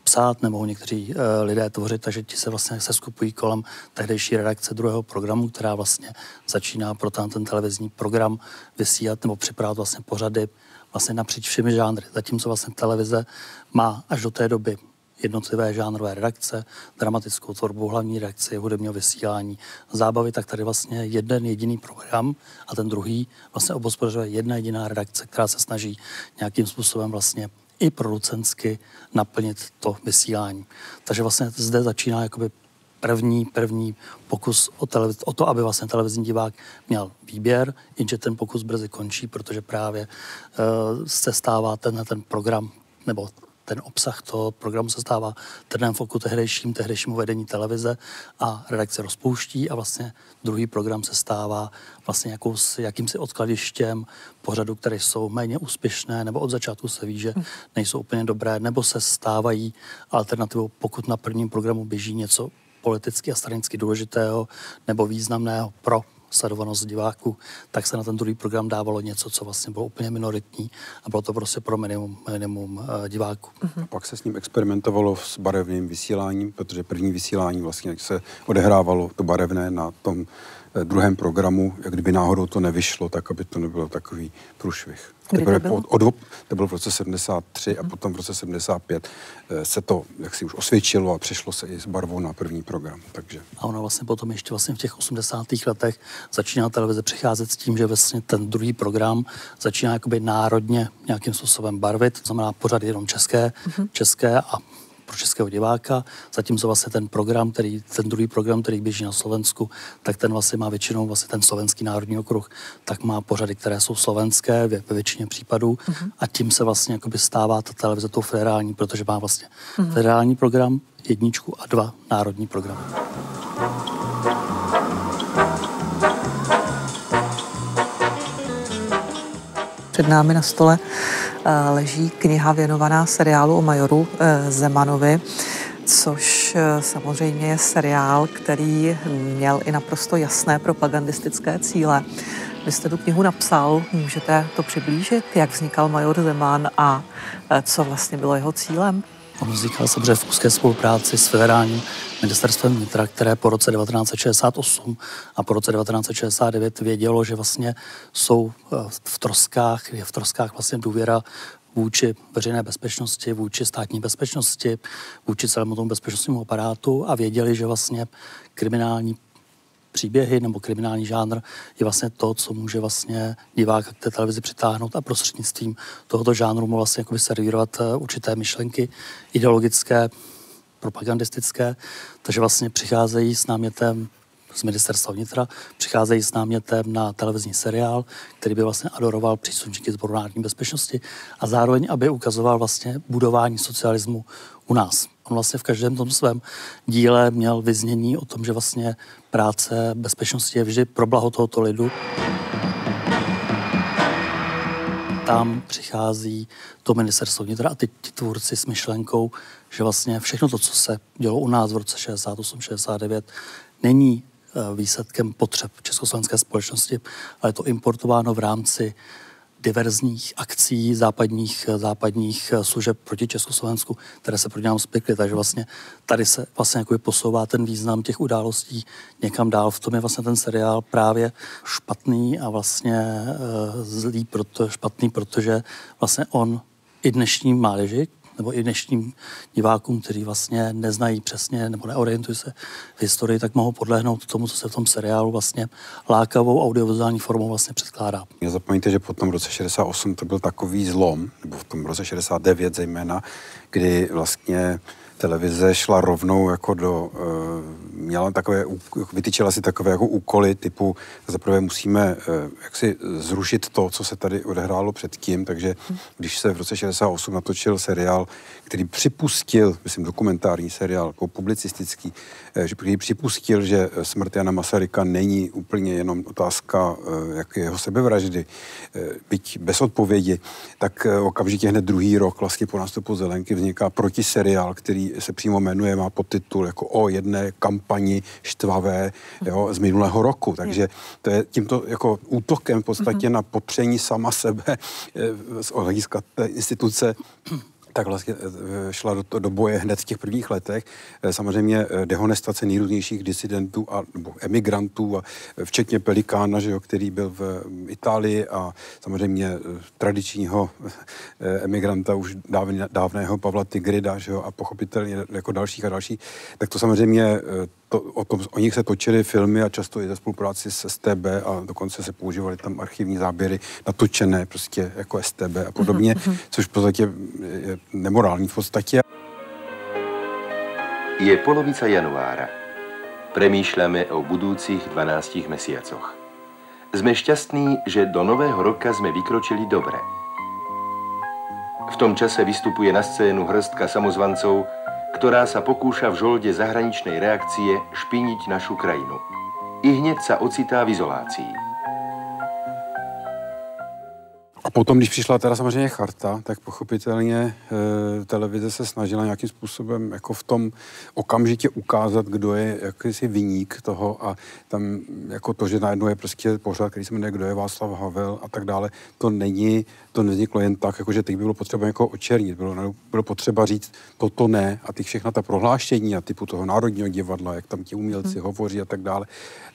psát, nemohou někteří e, lidé tvořit, takže ti se vlastně seskupují kolem tehdejší redakce druhého programu, která vlastně začíná pro ten, ten televizní program vysílat nebo připravovat vlastně pořady vlastně napříč všemi žánry. Zatímco vlastně televize má až do té doby jednotlivé žánrové redakce, dramatickou tvorbu, hlavní redakci, hudebního vysílání, zábavy, tak tady vlastně jeden jediný program a ten druhý vlastně obospodařuje jedna jediná redakce, která se snaží nějakým způsobem vlastně i producensky naplnit to vysílání. Takže vlastně zde začíná jakoby první, první pokus o, televiz- o to, aby vlastně televizní divák měl výběr, jenže ten pokus brzy končí, protože právě uh, se stává tenhle ten program, nebo ten obsah toho programu se stává trnem v oku tehdejším, tehdejšímu vedení televize a redakce rozpouští a vlastně druhý program se stává vlastně jakou, jakýmsi odkladištěm pořadu, které jsou méně úspěšné nebo od začátku se ví, že nejsou úplně dobré nebo se stávají alternativou, pokud na prvním programu běží něco politicky a stranicky důležitého nebo významného pro sledovanost diváků, tak se na ten druhý program dávalo něco, co vlastně bylo úplně minoritní a bylo to prostě pro minimum, minimum diváků. A pak se s ním experimentovalo s barevným vysíláním, protože první vysílání vlastně se odehrávalo to barevné na tom druhém programu, jak kdyby náhodou to nevyšlo, tak aby to nebylo takový průšvih. Teprve to, od, od, to bylo v roce sedmdesát tři a potom v roce sedmdesát pět se to jaksi už osvědčilo a přešlo se i s barvou na první program. Takže. A ono vlastně potom ještě vlastně v těch osmdesátých letech začíná televize přicházet s tím, že vlastně ten druhý program začíná jakoby národně nějakým způsobem barvit, to znamená pořád jenom české, uh-huh. české a pro českého diváka, zatímco vlastně ten program, který, ten druhý program, který běží na Slovensku, tak ten vlastně má většinou vlastně ten slovenský národní okruh, tak má pořady, které jsou slovenské ve většině případů uh-huh. a tím se vlastně jakoby stává ta televize tou federální, protože má vlastně uh-huh. federální program, jedničku a dva národní programy. Před námi na stole leží kniha věnovaná seriálu o majoru Zemanovi, což samozřejmě je seriál, který měl i naprosto jasné propagandistické cíle. Vy jste tu knihu napsal, můžete to přiblížit, jak vznikal major Zeman a co vlastně bylo jeho cílem? On vznikal samozřejmě v úzké spolupráci s federálním ministerstvem vnitra, které po roce devatenáct set šedesát osm a po roce devatenáct set šedesát devět vědělo, že vlastně jsou v troskách, je v troskách vlastně důvěra vůči veřejné bezpečnosti, vůči státní bezpečnosti, vůči celému tomu bezpečnostnímu aparátu a věděli, že vlastně kriminální příběhy nebo kriminální žánr je vlastně to, co může vlastně diváka k té televizi přitáhnout a prostřednictvím tohoto žánru mu vlastně jakoby servírovat určité myšlenky ideologické, propagandistické, takže vlastně přicházejí s námětem z ministerstva vnitra, přicházejí s námětem na televizní seriál, který by vlastně adoroval příslušníky Sboru národní bezpečnosti a zároveň, aby ukazoval vlastně budování socialismu u nás. On vlastně v každém tom svém díle měl vyznění o tom, že vlastně práce bezpečnosti je vždy pro blaho tohoto lidu. tam přichází to ministerstvo vnitra a ty, ty tvůrci s myšlenkou, že vlastně všechno to, co se dělo u nás v roce šedesát osm šedesát devět, není výsledkem potřeb československé společnosti, ale je to importováno v rámci diverzních akcí západních, západních služeb proti Československu, které se proti nám spikly. Takže vlastně tady se vlastně jako posouvá ten význam těch událostí někam dál. V tom je vlastně ten seriál právě špatný a vlastně zlý, proto, špatný, protože vlastně on i dnešní mládeži, nebo i dnešním divákům, kteří vlastně neznají přesně nebo neorientují se v historii, tak mohou podlehnout tomu, co se v tom seriálu vlastně lákavou audiovizuální formou vlastně předkládá. Nezapomeňte, že po tom roce šedesát osm to byl takový zlom, nebo v tom roce šedesát devět zejména, kdy vlastně televize šla rovnou jako do, měla takové, vytyčila si takové jako úkoly typu, zaprvé musíme jaksi zrušit to, co se tady odehrálo předtím, takže když se v roce šedesát osm natočil seriál, který připustil, myslím dokumentární seriál, jako publicistický, který připustil, že smrt Jana Masaryka není úplně jenom otázka jak jeho sebevraždy, byť bez odpovědi, tak okamžitě hned druhý rok vlastně po nástupu Zelenky vzniká protiseriál, který se přímo jmenuje, má podtitul jako o jedné kampani štvavé, jo, z minulého roku. Takže to je tímto jako útokem v podstatě na popření sama sebe z hlediska té instituce, tak vlastně šla do, to, do boje hned v těch prvních letech. Samozřejmě dehonestace nejrůznějších disidentů a nebo emigrantů, a včetně Pelikána, že jo, který byl v Itálii, a samozřejmě tradičního emigranta už dávn, dávného Pavla Tigrida, že jo, a pochopitelně jako dalších a dalších. Tak to samozřejmě To, o, tom, o nich se točily filmy a často i ze spolupráci s S T B, a dokonce se používaly tam archivní záběry natočené prostě jako S T B a podobně, mm-hmm. což v podstatě je nemorální v podstatě. Je polovica januára. Premýšľame o budúcich dvanástich mesiacoch. Sme šťastní, že do nového roka sme vykročili dobre. V tom čase vystupuje na scénu hrstka samozvancov, ktorá sa pokúša v žolde zahraničnej reakcie špiniť našu krajinu. I hneď sa ocitá v izolácii. A potom, když přišla teda samozřejmě charta, tak pochopitelně e, televize se snažila nějakým způsobem jako v tom okamžitě ukázat, kdo je jakýsi viník toho, a tam jako to, že najednou je prostě pořád, který se jmenuje Kdo je Václav Havel a tak dále, to není, to nevzniklo jen tak, jakože teď by bylo potřeba někoho očernit, bylo, bylo potřeba říct toto ne, a ty všechna ta prohlášení a typu toho Národního divadla, jak tam ti umělci hmm. hovoří a tak dále,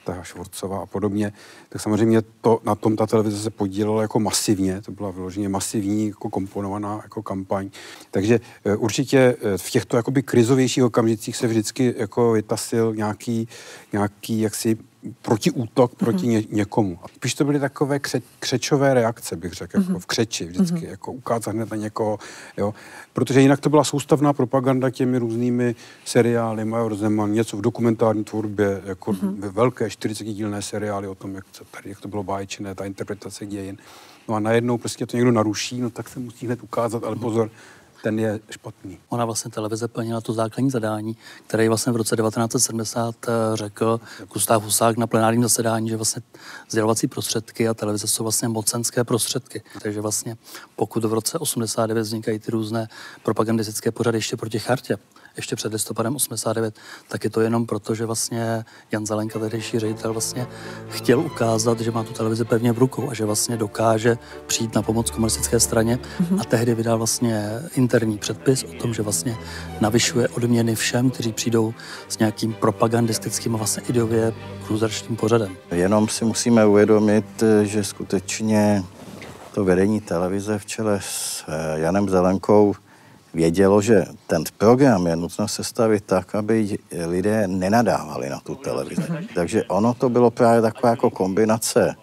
ta Švorcová a podobně, tak samozřejmě to, na tom ta televize se podílela jako masivně. To byla vyloženě masivní, jako komponovaná jako kampaň. Takže e, určitě e, v těchto jakoby krizovějších okamžicích se vždycky jako vytasil nějaký, nějaký jaksi protiútok proti ně, někomu. Spíš to byly takové kře, křečové reakce, bych řekl, jako v křeči vždycky, jako ukázat hned na někoho, jo. Protože jinak to byla soustavná propaganda těmi různými seriály, Major Zeman, něco v dokumentární tvorbě, jako velké čtyřicetidílné seriály o tom, jak, se tady, jak to bylo báječné, ta interpretace dějin. No a najednou prostě to někdo naruší, no tak se musí hned ukázat, ale pozor, ten je špatný. Ona vlastně televize plnila to základní zadání, které vlastně v roce devatenáct set sedmdesát řekl Gustáv Husák na plenárním zasedání, že vlastně sdělovací prostředky a televize jsou vlastně mocenské prostředky. Takže vlastně pokud v roce osmdesát devět vznikají ty různé propagandistické pořady ještě proti chartě, ještě před listopadem osmdesát devět, tak je to jenom proto, že vlastně Jan Zelenka, tehdejší ředitel, vlastně chtěl ukázat, že má tu televizi pevně v rukou a že vlastně dokáže přijít na pomoc komunistické straně, mm-hmm. a tehdy vydal vlastně interní předpis o tom, že vlastně navyšuje odměny všem, kteří přijdou s nějakým propagandistickým a vlastně ideově průzračným pořadem. Jenom si musíme uvědomit, že skutečně to vedení televize v čele s Janem Zelenkou vědělo, že ten program je nutno sestavit tak, aby lidé nenadávali na tu televizi. Takže ono to bylo právě taková jako kombinace.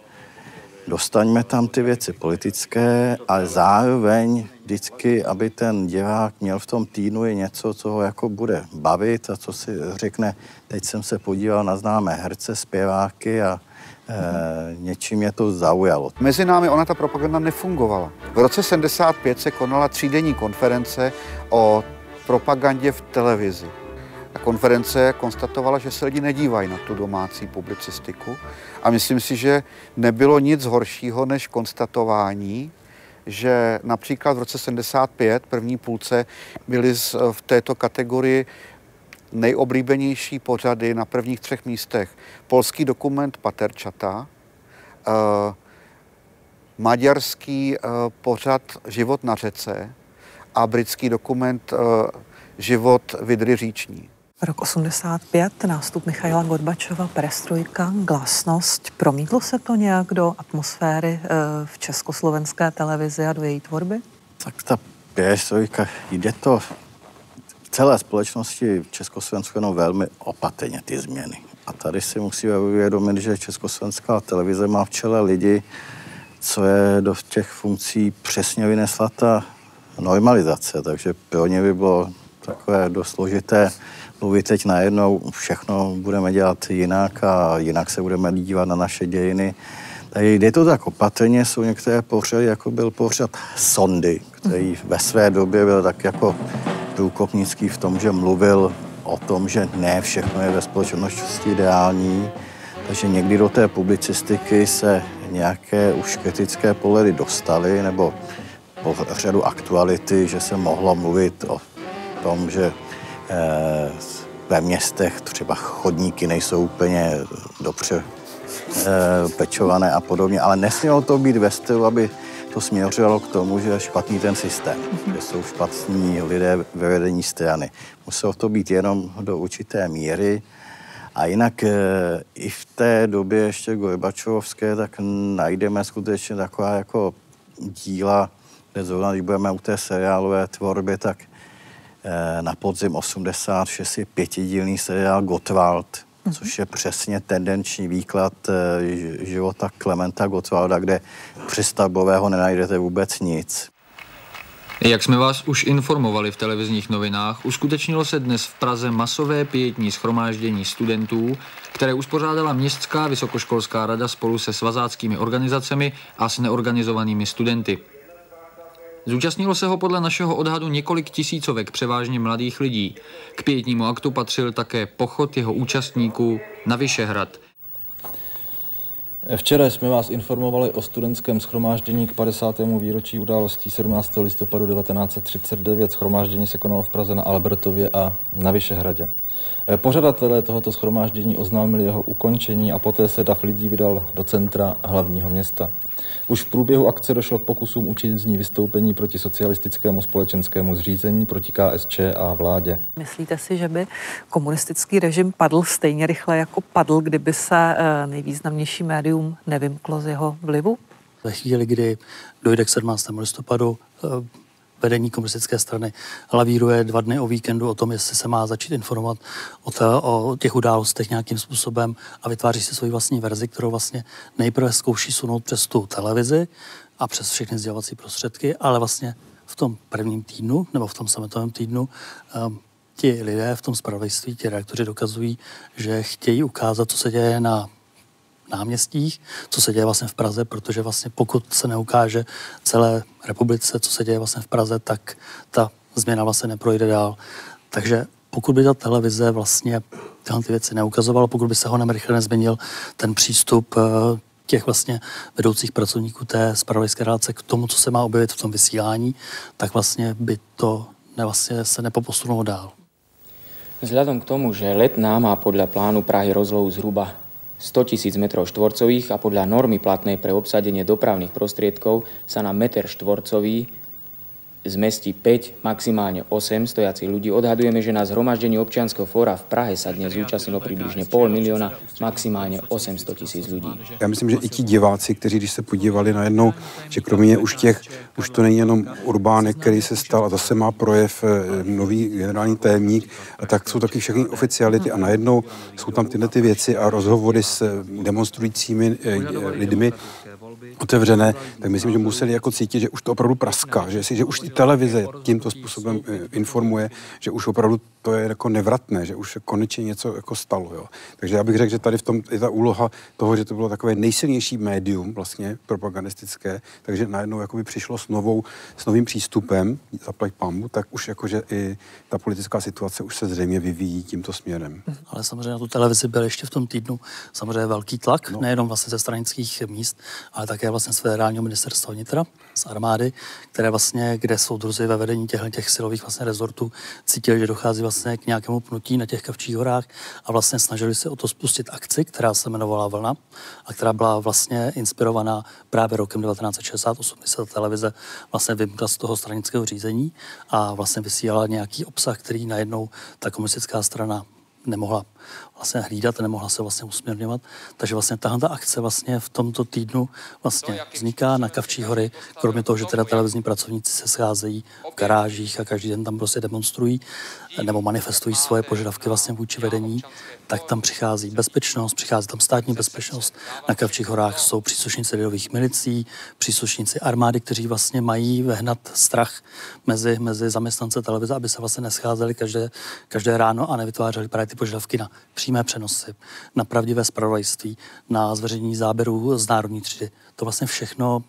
Dostaňme tam ty věci politické, ale zároveň vždycky, aby ten divák měl v tom týdnu i něco, co ho jako bude bavit a co si řekne, teď jsem se podíval na známé herce, zpěváky a E, něčím je to zaujalo. Mezi námi ona ta propaganda nefungovala. V roce sedmdesát pět se konala třídenní konference o propagandě v televizi. Ta konference konstatovala, že se lidi nedívají na tu domácí publicistiku, a myslím si, že nebylo nic horšího než konstatování, že například v roce sedmdesát pět, první půlce, byly v této kategorii nejoblíbenější pořady na prvních třech místech. Polský dokument Paterčata, maďarský pořad Život na řece a britský dokument Život vidry říční. Rok osmdesát pět, nástup Michaila Gorbačova, perestrojka, glasnost. Promítlo se to nějak do atmosféry v Československé televizi a do její tvorby? Tak ta perestrojka, jde to v celé společnosti v Československu jenom velmi opatrně, ty změny. A tady si musíme uvědomit, že Československá televize má v čele lidi, co je do těch funkcí přesně vynesla ta normalizace, takže pro ně by bylo takové dost složité mluvit teď najednou, všechno budeme dělat jinak a jinak se budeme dívat na naše dějiny. Takže jde to tak opatrně, jsou některé pořady, jako byl pořad Sondy, který ve své době byl tak jako průkopnický v tom, že mluvil o tom, že ne všechno je ve společnosti ideální, takže někdy do té publicistiky se nějaké už kritické pohledy dostaly, nebo po řadu aktuality, že se mohlo mluvit o tom, že eh, ve městech třeba chodníky nejsou úplně dobře eh, pečované a podobně, ale nesmělo to být ve stylu, aby to směřovalo k tomu, že je špatný ten systém, že jsou špatní lidé ve vedení strany. Muselo to být jenom do určité míry. A jinak e, i v té době ještě gorbačovské, tak najdeme skutečně taková jako díla, kde zrovna, když budeme u té seriálové tvorby, tak e, na podzim osmdesát šest je pětidílný seriál Gottwald, mm-hmm. což je přesně tendenční výklad e, života Klementa Gottwalda, kde přestavbového nenajdete vůbec nic. Jak jsme vás už informovali v televizních novinách, uskutečnilo se dnes v Praze masové pietní shromáždění studentů, které uspořádala Městská vysokoškolská rada spolu se svazáckými organizacemi a s neorganizovanými studenty. Zúčastnilo se ho podle našeho odhadu několik tisícovek převážně mladých lidí. K pietnímu aktu patřil také pochod jeho účastníků na Vyšehrad. Včera jsme vás informovali o studentském shromáždění k padesátému výročí událostí sedmnáctého listopadu devatenáct set třicet devět. Shromáždění se konalo v Praze na Albertově a na Vyšehradě. Pořadatelé tohoto shromáždění oznámili jeho ukončení a poté se dav lidí vydal do centra hlavního města. Už v průběhu akce došlo k pokusům učinit z ní vystoupení proti socialistickému společenskému zřízení, proti K S Č a vládě. Myslíte si, že by komunistický režim padl stejně rychle, jako padl, kdyby se nejvýznamnější médium nevymklo z jeho vlivu? Ve chvíli, kdy dojde k sedmnáctému listopadu, vedení komunistické strany lavíruje dva dny o víkendu o tom, jestli se má začít informovat o, té, o těch událostech nějakým způsobem a vytváří si svoji vlastní verzi, kterou vlastně nejprve zkouší sunout přes tu televizi a přes všechny sdělovací prostředky, ale vlastně v tom prvním týdnu nebo v tom sametovém týdnu um, ti lidé v tom zpravodajství, ti redaktoři dokazují, že chtějí ukázat, co se děje na náměstích, co se děje vlastně v Praze, protože vlastně pokud se neukáže celé republice, co se děje vlastně v Praze, tak ta změna vlastně neprojde dál. Takže pokud by ta televize vlastně tyhle ty věci neukazovala, pokud by se ho rychle nezměnil ten přístup těch vlastně vedoucích pracovníků té zpravodajské relace k tomu, co se má objevit v tom vysílání, tak vlastně by to ne, vlastně se nepoposunulo dál. Vzhledem k tomu, že Letná má podle plánu Prahy rozlohu zhruba sto tisíc metrov štvorcových a podľa normy platnej pre obsadenie dopravných prostriedkov sa na meter štvorcový zmestí päť, maximálne osem stojacích ľudí. Odhadujeme, že na zhromaždení občianskeho fóra v Prahe sa dnes zúčastnilo približne pol milióna, maximálne osm set tisíc ľudí. Já myslím, že i ti diváci, kteří když se podívali najednou, že kromě už těch, už to není jenom Urbánek, který se stal a zase má projev nový generální tajemník, a tak jsou taky všechny oficiality a najednou jsou tam tyhle ty věci a rozhovory s demonstrujícími lidmi otevřené, tak myslím, že museli jako cítit, že už to opravdu praská, že, si, že už i televize tímto způsobem informuje, že už opravdu to je jako nevratné, že už konečně něco jako stalo. Jo. Takže já bych řekl, že tady v tom je ta úloha toho, že to bylo takové nejsilnější médium vlastně propagandistické, takže najednou jakoby přišlo s, novou, s novým přístupem, zaplať pambu, tak už jakože i ta politická situace už se zřejmě vyvíjí tímto směrem. Ale samozřejmě na tu televizi byl ještě v tom týdnu samozřejmě velký tlak, no. Nejenom vlastně ze stranických míst, ale také vlastně z federálního ministerstva vnitra, z armády, které vlastně, kde soudruzi ve vedení těchto těch silových vlastně rezortů cítili, že dochází vlastně k nějakému pnutí na těch Kavčích horách a vlastně snažili se o to spustit akci, která se jmenovala Vlna a která byla vlastně inspirovaná právě rokem devatenáct set šedesát osm, kdy se ta televize vlastně vymkla z toho stranického řízení a vlastně vysílala nějaký obsah, který najednou ta komunistická strana nemohla vlastně hlídat, nemohla se vlastně usměrňovat. Takže vlastně tahle ta akce vlastně v tomto týdnu vlastně vzniká na Kavčí hory, kromě toho, že teda televizní pracovníci se scházejí v garážích a každý den tam prostě demonstrují nebo manifestují svoje požadavky vlastně vůči vedení, tak tam přichází bezpečnost, přichází tam státní bezpečnost. Na Kavčích horách jsou příslušníci lidových milicí, příslušníci armády, kteří vlastně mají vehnat strach mezi, mezi zaměstnance televize, aby se vlastně nescházeli každé, každé ráno a nevytvářeli právě ty požadavky na přímé přenosy, na pravdivé zpravodajství, na zveřejnění záběrů z národní třídy. To vlastně všechno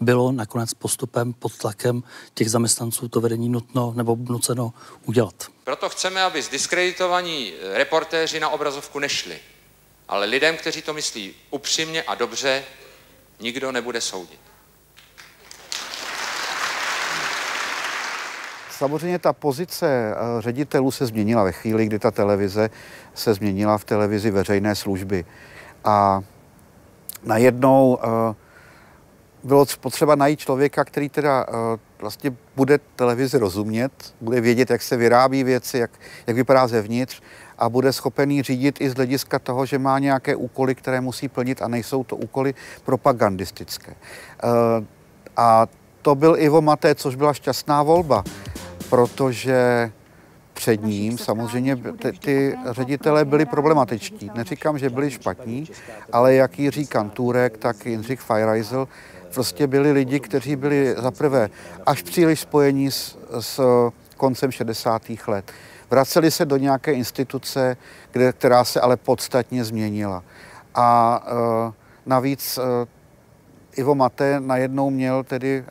bylo nakonec postupem pod tlakem těch zaměstnanců to vedení nutno nebo nuceno udělat. Proto chceme, aby zdiskreditovaní reportéři na obrazovku nešli. Ale lidem, kteří to myslí upřímně a dobře, nikdo nebude soudit. Samozřejmě ta pozice ředitelů se změnila ve chvíli, kdy ta televize se změnila v televizi veřejné služby. A najednou bylo potřeba najít člověka, který teda vlastně bude televizi rozumět, bude vědět, jak se vyrábí věci, jak, jak vypadá zevnitř a bude schopený řídit i z hlediska toho, že má nějaké úkoly, které musí plnit a nejsou to úkoly propagandistické. A to byl Ivo Mathé, což byla šťastná volba, protože před ním samozřejmě ty, ty ředitelé byli problematičtí. Neříkám, že byli špatní, ale jak Jiří Kantůrek, tak Jindřich Fajrajzl prostě byli lidi, kteří byli zaprvé až příliš spojení s, s koncem šedesátých let. Vraceli se do nějaké instituce, kde, která se ale podstatně změnila. A uh, navíc uh, Ivo Mathé najednou měl tedy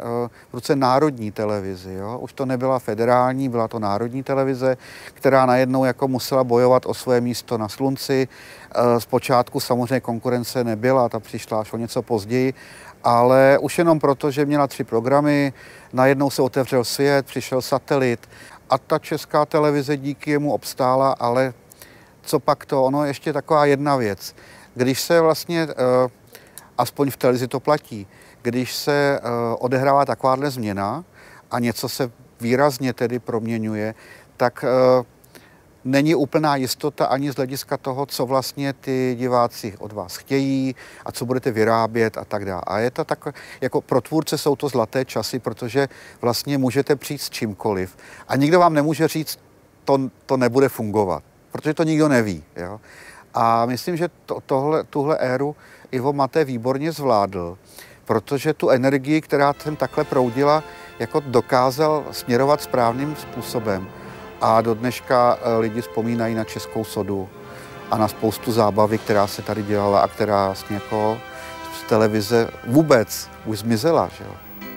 v ruce národní televizi. Jo? Už to nebyla federální, byla to národní televize, která najednou jako musela bojovat o své místo na slunci. Zpočátku samozřejmě konkurence nebyla, ta přišla až o něco později, ale už jenom proto, že měla tři programy, najednou se otevřel svět, přišel satelit a ta Česká televize díky jemu obstála, ale co pak to? Ono ještě taková jedna věc. Když se vlastně... Aspoň v televizi to platí. Když se uh, odehrává takováhle změna a něco se výrazně tedy proměňuje, tak uh, není úplná jistota ani z hlediska toho, co vlastně ty diváci od vás chtějí a co budete vyrábět a tak dále. A je to tak, jako pro tvůrce jsou to zlaté časy, protože vlastně můžete přijít s čímkoliv a nikdo vám nemůže říct, to, to nebude fungovat, protože to nikdo neví. Jo? A myslím, že to, tohle, tuhle éru Ivo Mathé výborně zvládl, protože tu energii, která tam takhle proudila, jako dokázal směrovat správným způsobem. A do dneška lidi vzpomínají na Českou sodu a na spoustu zábavy, která se tady dělala a která vlastně jako z televize vůbec už zmizela. Že?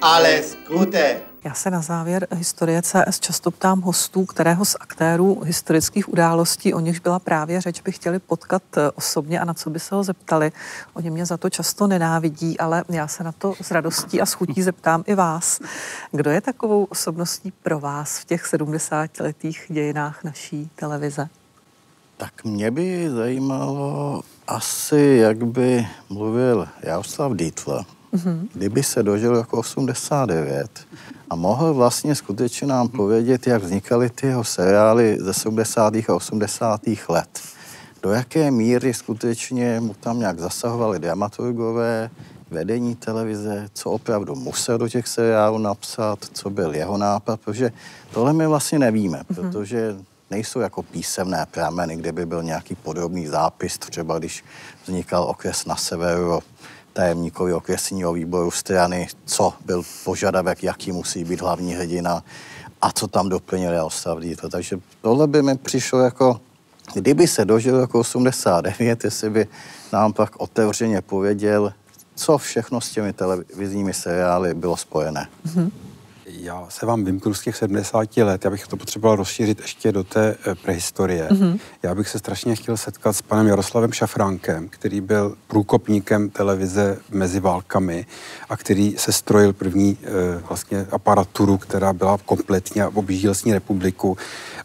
Ale skute! Já se na závěr Historie tečka cé es často ptám hostů, kterého z aktérů historických událostí, o nichž byla právě řeč, by chtěli potkat osobně a na co by se ho zeptali. Oni mě za to často nenávidí, ale já se na to s radostí a s chutí zeptám i vás. Kdo je takovou osobností pro vás v těch sedmdesátiletých dějinách naší televize? Tak mě by zajímalo asi, jak by mluvil Jaroslav Dítl. Kdyby se dožil jako osmdesáti devíti a mohl vlastně skutečně nám povědět, jak vznikaly ty jeho seriály ze sedmdesátých a osmdesátých let. Do jaké míry skutečně mu tam nějak zasahovali dramaturgové, vedení televize, co opravdu musel do těch seriálů napsat, co byl jeho nápad, protože tohle my vlastně nevíme, protože nejsou jako písemné prameny, kde by byl nějaký podrobný zápis, třeba když vznikal okres na severu, tajemníkovi okresního výboru strany, co byl požadavek, jaký musí být hlavní hrdina a co tam doplnil Jaroslav Dítl. Takže tohle by mi přišlo jako, kdyby se dožil jako osmdesát devět, jestli by nám pak otevřeně pověděl, co všechno s těmi televizními seriály bylo spojené. Mm-hmm. Já se vám vymknu z těch sedmdesáti let, já bych to potřeboval rozšířit ještě do té prehistorie. Mm-hmm. Já bych se strašně chtěl setkat s panem Jaroslavem Šafránkem, který byl průkopníkem televize mezi válkami a který se strojil první e, vlastně aparaturu, která byla kompletně, objížděl s ní republiku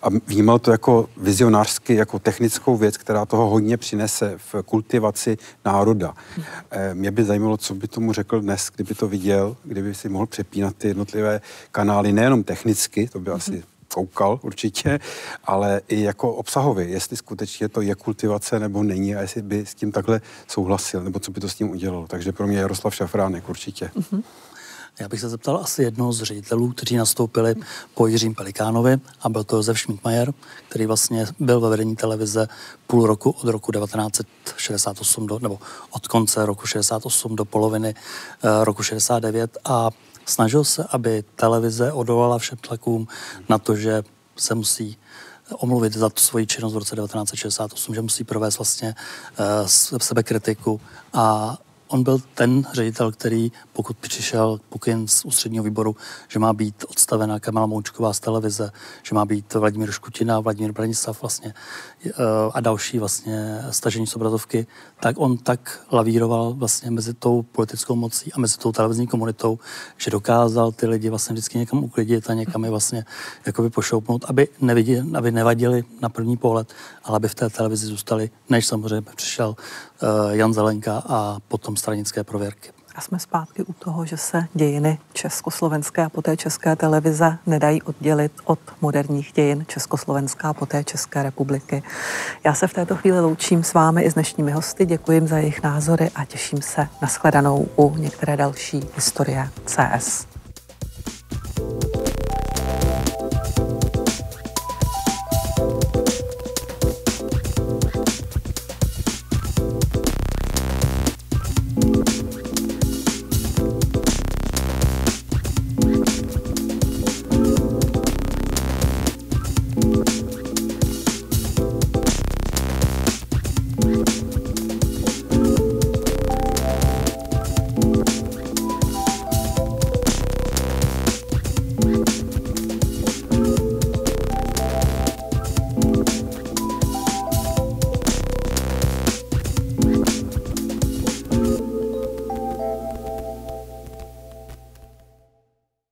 a vnímal to jako vizionářsky, jako technickou věc, která toho hodně přinese v kultivaci národa. E, mě by zajímalo, co by tomu řekl dnes, kdyby to viděl, kdyby si mohl přepínat ty jednotlivé kanály nejenom technicky, to by asi koukal určitě, ale i jako obsahově, jestli skutečně to je kultivace nebo není a jestli by s tím takhle souhlasil, nebo co by to s tím udělalo. Takže pro mě Jaroslav Šafránek určitě. Uh-huh. Já bych se zeptal asi jednoho z ředitelů, kteří nastoupili po Jiřím Pelikánovi, a byl to Josef Šmítmajer, který vlastně byl ve vedení televize půl roku od roku devatenáct set šedesát osm, do, nebo od konce roku šedesát osm do poloviny uh, roku šedesát devět a snažil se, aby televize odolala všem tlakům na to, že se musí omluvit za tu svoji činnost v roce devatenáct set šedesát osm, že musí provést vlastně uh, sebekritiku. A on byl ten ředitel, který, pokud přišel pokyn z ústředního výboru, že má být odstavená Kamila Moučková z televize, že má být Vladimír Škutina, Vladimír Branislav vlastně uh, a další vlastně stažení z obrazovky, tak on tak lavíroval vlastně mezi tou politickou mocí a mezi tou televizní komunitou, že dokázal ty lidi vlastně vždycky někam uklidit a někam je vlastně jakoby pošoupnout, aby, neviděli, aby nevadili na první pohled, ale aby v té televizi zůstali, než samozřejmě přišel uh, Jan Zelenka a potom stranické prověrky. A jsme zpátky u toho, že se dějiny československé a poté České televize nedají oddělit od moderních dějin Československá a poté České republiky. Já se v této chvíli loučím s vámi i s dnešními hosty, děkuji za jejich názory a těším se na shledanou u některé další Historie C S.